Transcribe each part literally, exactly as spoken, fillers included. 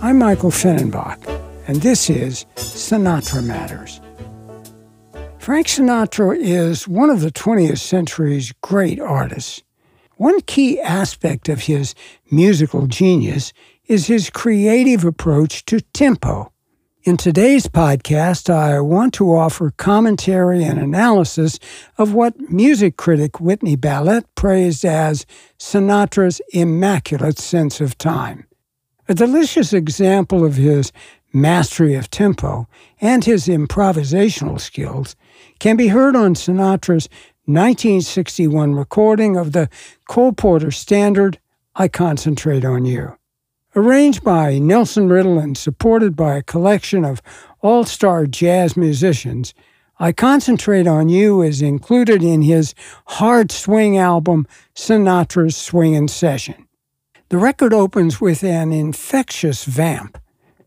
I'm Michael Fennenbach, and this is Sinatra Matters. Frank Sinatra is one of the twentieth century's great artists. One key aspect of his musical genius is his creative approach to tempo. In today's podcast, I want to offer commentary and analysis of what music critic Whitney Balliett praised as Sinatra's immaculate sense of time. A delicious example of his mastery of tempo and his improvisational skills can be heard on Sinatra's nineteen sixty-one recording of the Cole Porter standard, I Concentrate on You. Arranged by Nelson Riddle and supported by a collection of all-star jazz musicians, I Concentrate on You is included in his hard swing album, Sinatra's Swingin' Session. The record opens with an infectious vamp.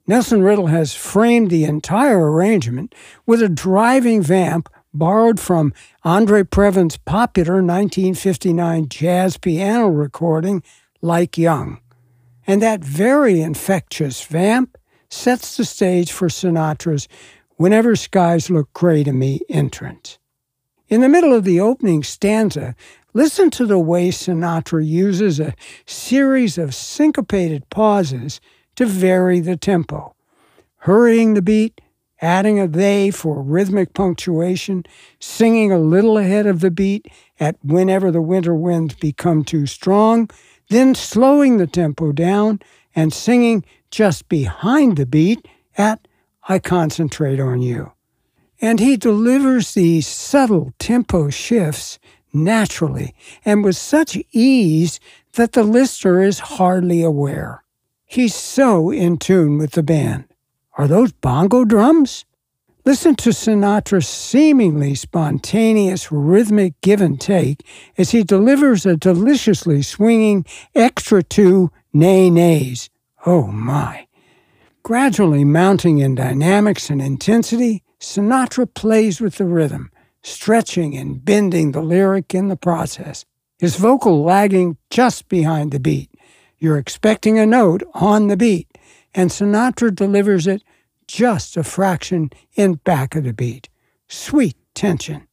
Nelson Riddle has framed the entire arrangement with a driving vamp borrowed from Andre Previn's popular nineteen fifty-nine jazz piano recording, Like Young. And that very infectious vamp sets the stage for Sinatra's Whenever Skies Look Gray to Me entrance. In the middle of the opening stanza, listen to the way Sinatra uses a series of syncopated pauses to vary the tempo, hurrying the beat, adding a they for rhythmic punctuation, singing a little ahead of the beat at whenever the winter winds become too strong, then slowing the tempo down and singing just behind the beat at I Concentrate on You. And he delivers these subtle tempo shifts naturally and with such ease that the listener is hardly aware. He's so in tune with the band. Are those bongo drums? Listen to Sinatra's seemingly spontaneous rhythmic give and take as he delivers a deliciously swinging extra two nay-nays. Oh my! Gradually mounting in dynamics and intensity, Sinatra plays with the rhythm, stretching and bending the lyric in the process, his vocal lagging just behind the beat. You're expecting a note on the beat, and Sinatra delivers it just a fraction in back of the beat. Sweet tension.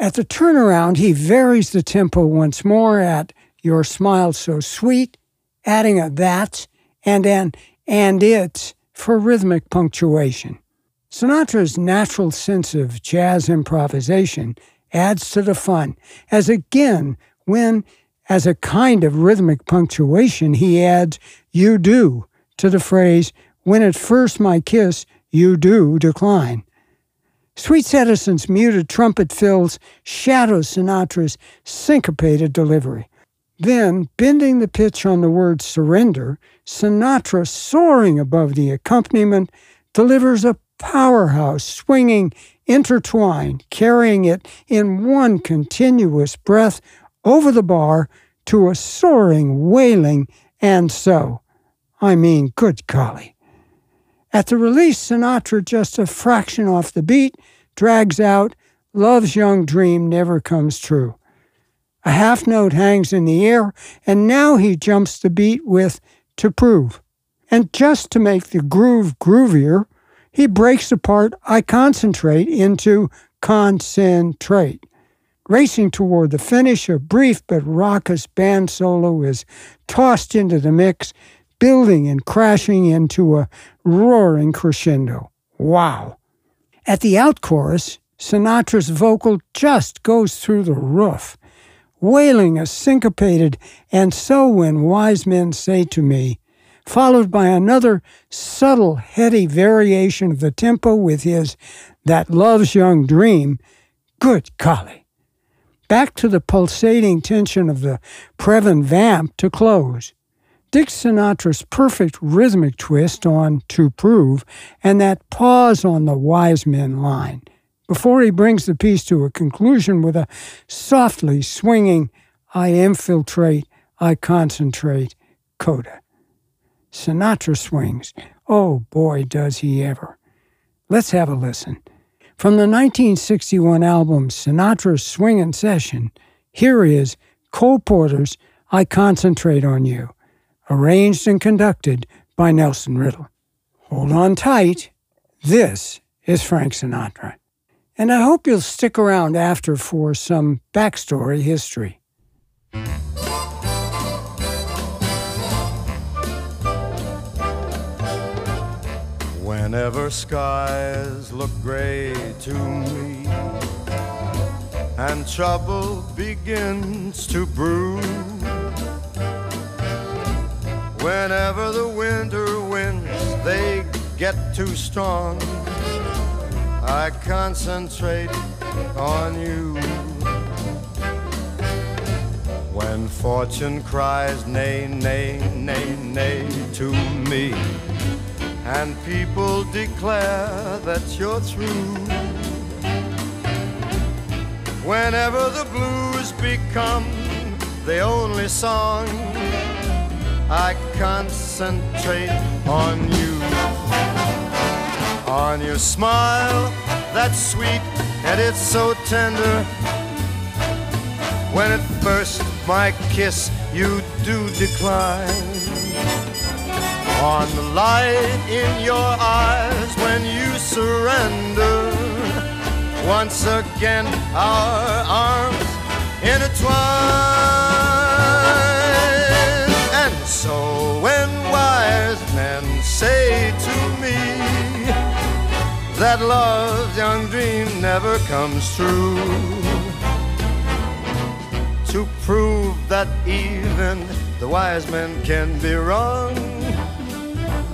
At the turnaround, he varies the tempo once more at Your Smile So Sweet, adding a that's and an and it's for rhythmic punctuation. Sinatra's natural sense of jazz improvisation adds to the fun, as again, when, as a kind of rhythmic punctuation, he adds you do to the phrase, when at first my kiss, you do decline. Sweets Edison's muted trumpet fills shadows Sinatra's syncopated delivery. Then, bending the pitch on the word surrender, Sinatra, soaring above the accompaniment, delivers a powerhouse swinging intertwine, carrying it in one continuous breath over the bar to a soaring wailing, and so, I mean, good golly. At the release, Sinatra, just a fraction off the beat, drags out Love's Young Dream Never Comes True. A half note hangs in the air, and now he jumps the beat with To Prove. And just to make the groove groovier, he breaks apart I Concentrate into Concentrate. Racing toward the finish, a brief but raucous band solo is tossed into the mix, building and crashing into a roaring crescendo. Wow! At the out-chorus, Sinatra's vocal just goes through the roof, wailing a syncopated "And so when wise men say to me," followed by another subtle, heady variation of the tempo with his That Love's Young Dream. Good golly! Back to the pulsating tension of the Previn vamp to close. Dick Sinatra's perfect rhythmic twist on To Prove and that pause on the wise men line before he brings the piece to a conclusion with a softly swinging I Infiltrate, I Concentrate coda. Sinatra swings. Oh boy, does he ever. Let's have a listen. From the nineteen sixty-one album Sinatra's Swingin' Session, here is Cole Porter's I Concentrate on You, arranged and conducted by Nelson Riddle. Hold on tight. This is Frank Sinatra. And I hope you'll stick around after for some backstory history. Whenever skies look gray to me and trouble begins to brew, whenever the winter winds, they get too strong, I concentrate on you. When fortune cries nay, nay, nay, nay to me, and people declare that you're through, whenever the blues become the only song, I concentrate on you. On your smile that's sweet and it's so tender, when at first my kiss you do decline, on the light in your eyes when you surrender, once again our arms intertwine. And so when wise men say to me that love's young dream never comes true, to prove that even the wise men can be wrong,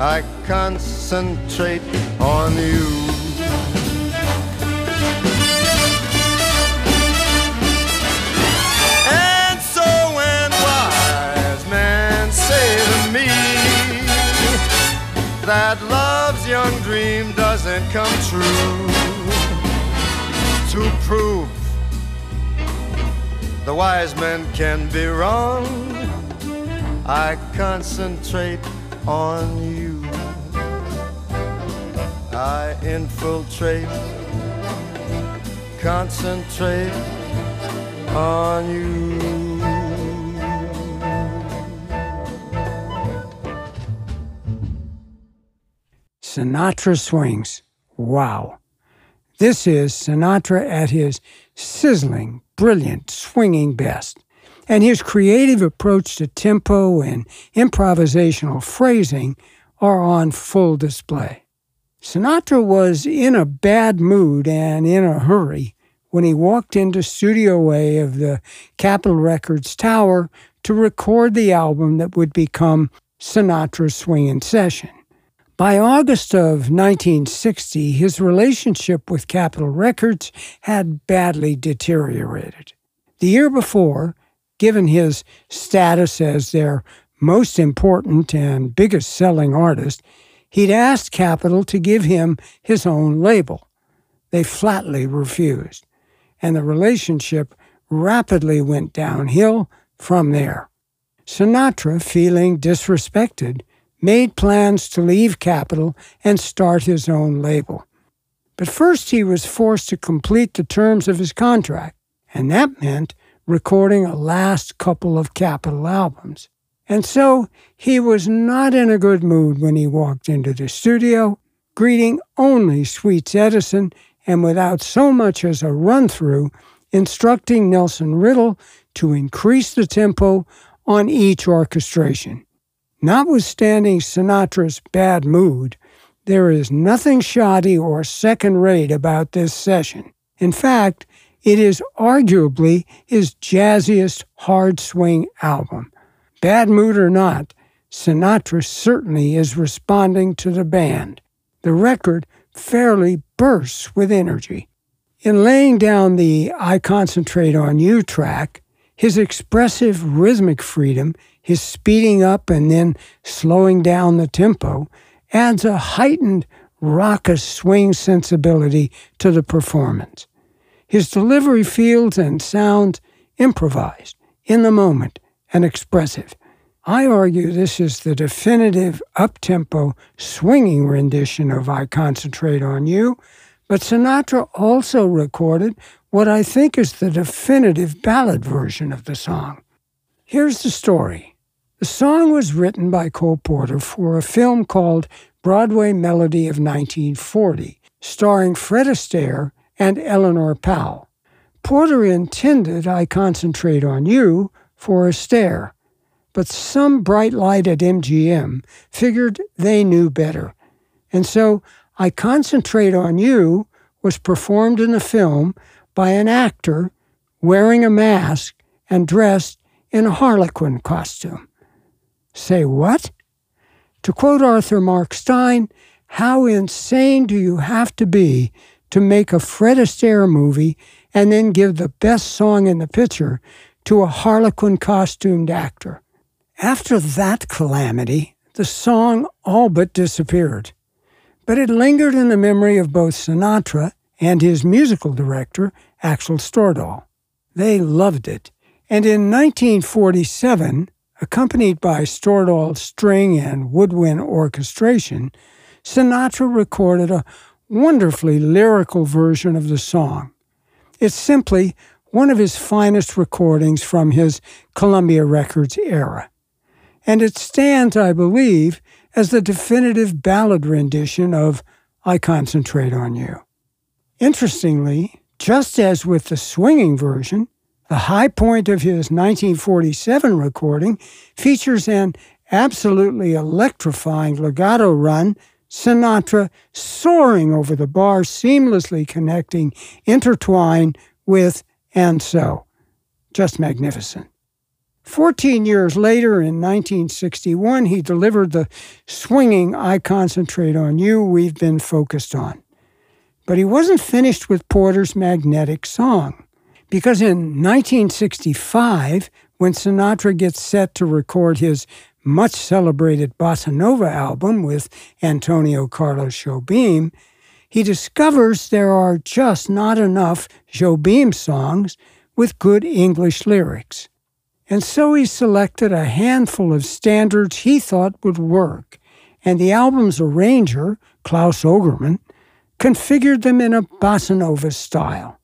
I concentrate on you. And so when wise men say to me that love's young dream doesn't come true, to prove the wise men can be wrong, I concentrate on you. I infiltrate, concentrate on you. Sinatra swings. Wow. This is Sinatra at his sizzling, brilliant, swinging best. And his creative approach to tempo and improvisational phrasing are on full display. Sinatra was in a bad mood and in a hurry when he walked into Studio A of the Capitol Records tower to record the album that would become Sinatra's Swingin' Session. By August of nineteen sixty, his relationship with Capitol Records had badly deteriorated. The year before, given his status as their most important and biggest selling artist, he'd asked Capitol to give him his own label. They flatly refused, and the relationship rapidly went downhill from there. Sinatra, feeling disrespected, made plans to leave Capitol and start his own label. But first he was forced to complete the terms of his contract, and that meant recording a last couple of Capitol albums. And so he was not in a good mood when he walked into the studio, greeting only Sweets Edison and without so much as a run-through, instructing Nelson Riddle to increase the tempo on each orchestration. Notwithstanding Sinatra's bad mood, there is nothing shoddy or second-rate about this session. In fact, it is arguably his jazziest hard-swing album. Bad mood or not, Sinatra certainly is responding to the band. The record fairly bursts with energy. In laying down the I Concentrate on You track, his expressive rhythmic freedom, his speeding up and then slowing down the tempo, adds a heightened, raucous swing sensibility to the performance. His delivery feels and sounds improvised, in the moment, and expressive. I argue this is the definitive up-tempo swinging rendition of I Concentrate on You, but Sinatra also recorded what I think is the definitive ballad version of the song. Here's the story. The song was written by Cole Porter for a film called Broadway Melody of nineteen forty, starring Fred Astaire and Eleanor Powell. Porter intended I Concentrate on You for Astaire, but some bright light at M G M figured they knew better. And so I Concentrate on You was performed in the film by an actor wearing a mask and dressed in a harlequin costume. Say what? To quote Arthur Mark Stein, how insane do you have to be to make a Fred Astaire movie and then give the best song in the picture to a harlequin costumed actor? After that calamity, the song all but disappeared. But it lingered in the memory of both Sinatra and his musical director, Axel Stordahl. They loved it. And in nineteen forty-seven, accompanied by Stordahl's string and woodwind orchestration, Sinatra recorded a wonderfully lyrical version of the song. It's simply one of his finest recordings from his Columbia Records era. And it stands, I believe, as the definitive ballad rendition of I Concentrate on You. Interestingly, just as with the swinging version, the high point of his nineteen forty-seven recording features an absolutely electrifying legato run, Sinatra soaring over the bar, seamlessly connecting Intertwine with And So. Just magnificent. Fourteen years later, in nineteen sixty-one, he delivered the swinging I Concentrate on You we've been focused on. But he wasn't finished with Porter's magnetic song. Because in nineteen sixty-five, when Sinatra gets set to record his much-celebrated Bossa Nova album with Antonio Carlos Jobim, he discovers there are just not enough Jobim songs with good English lyrics. And so he selected a handful of standards he thought would work, and the album's arranger, Klaus Ogerman, configured them in a Bossa Nova style.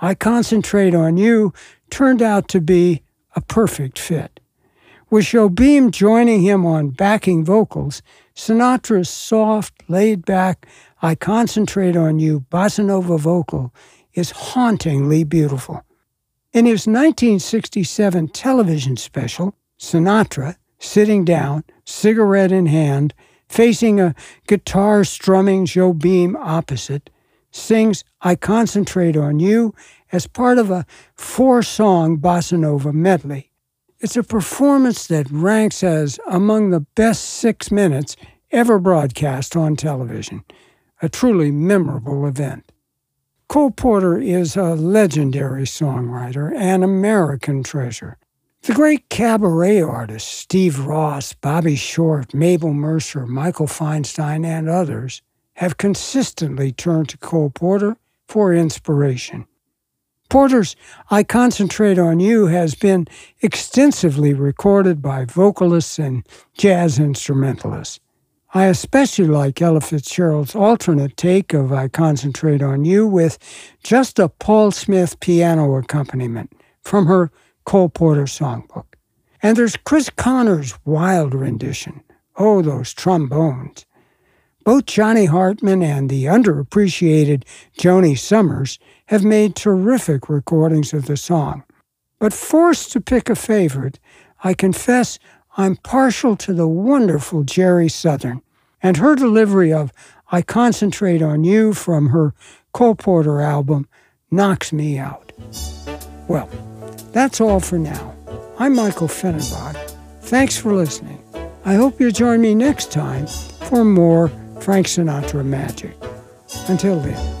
I Concentrate on You turned out to be a perfect fit. With Jobim joining him on backing vocals, Sinatra's soft, laid-back I Concentrate on You bossa nova vocal is hauntingly beautiful. In his nineteen sixty-seven television special, Sinatra, sitting down, cigarette in hand, facing a guitar-strumming Jobim opposite, sings I Concentrate on You as part of a four-song bossa nova medley. It's a performance that ranks as among the best six minutes ever broadcast on television, a truly memorable event. Cole Porter is a legendary songwriter, an American treasure. The great cabaret artists Steve Ross, Bobby Short, Mabel Mercer, Michael Feinstein, and others have consistently turned to Cole Porter for inspiration. Porter's I Concentrate on You has been extensively recorded by vocalists and jazz instrumentalists. I especially like Ella Fitzgerald's alternate take of I Concentrate on You with just a Paul Smith piano accompaniment from her Cole Porter songbook. And there's Chris Connor's wild rendition. Oh, those trombones. Both Johnny Hartman and the underappreciated Joni Summers have made terrific recordings of the song. But forced to pick a favorite, I confess I'm partial to the wonderful Jerry Southern, and her delivery of I Concentrate on You from her Cole Porter album knocks me out. Well, that's all for now. I'm Michael Fennenbach. Thanks for listening. I hope you join me next time for more Frank Sinatra magic. Until then.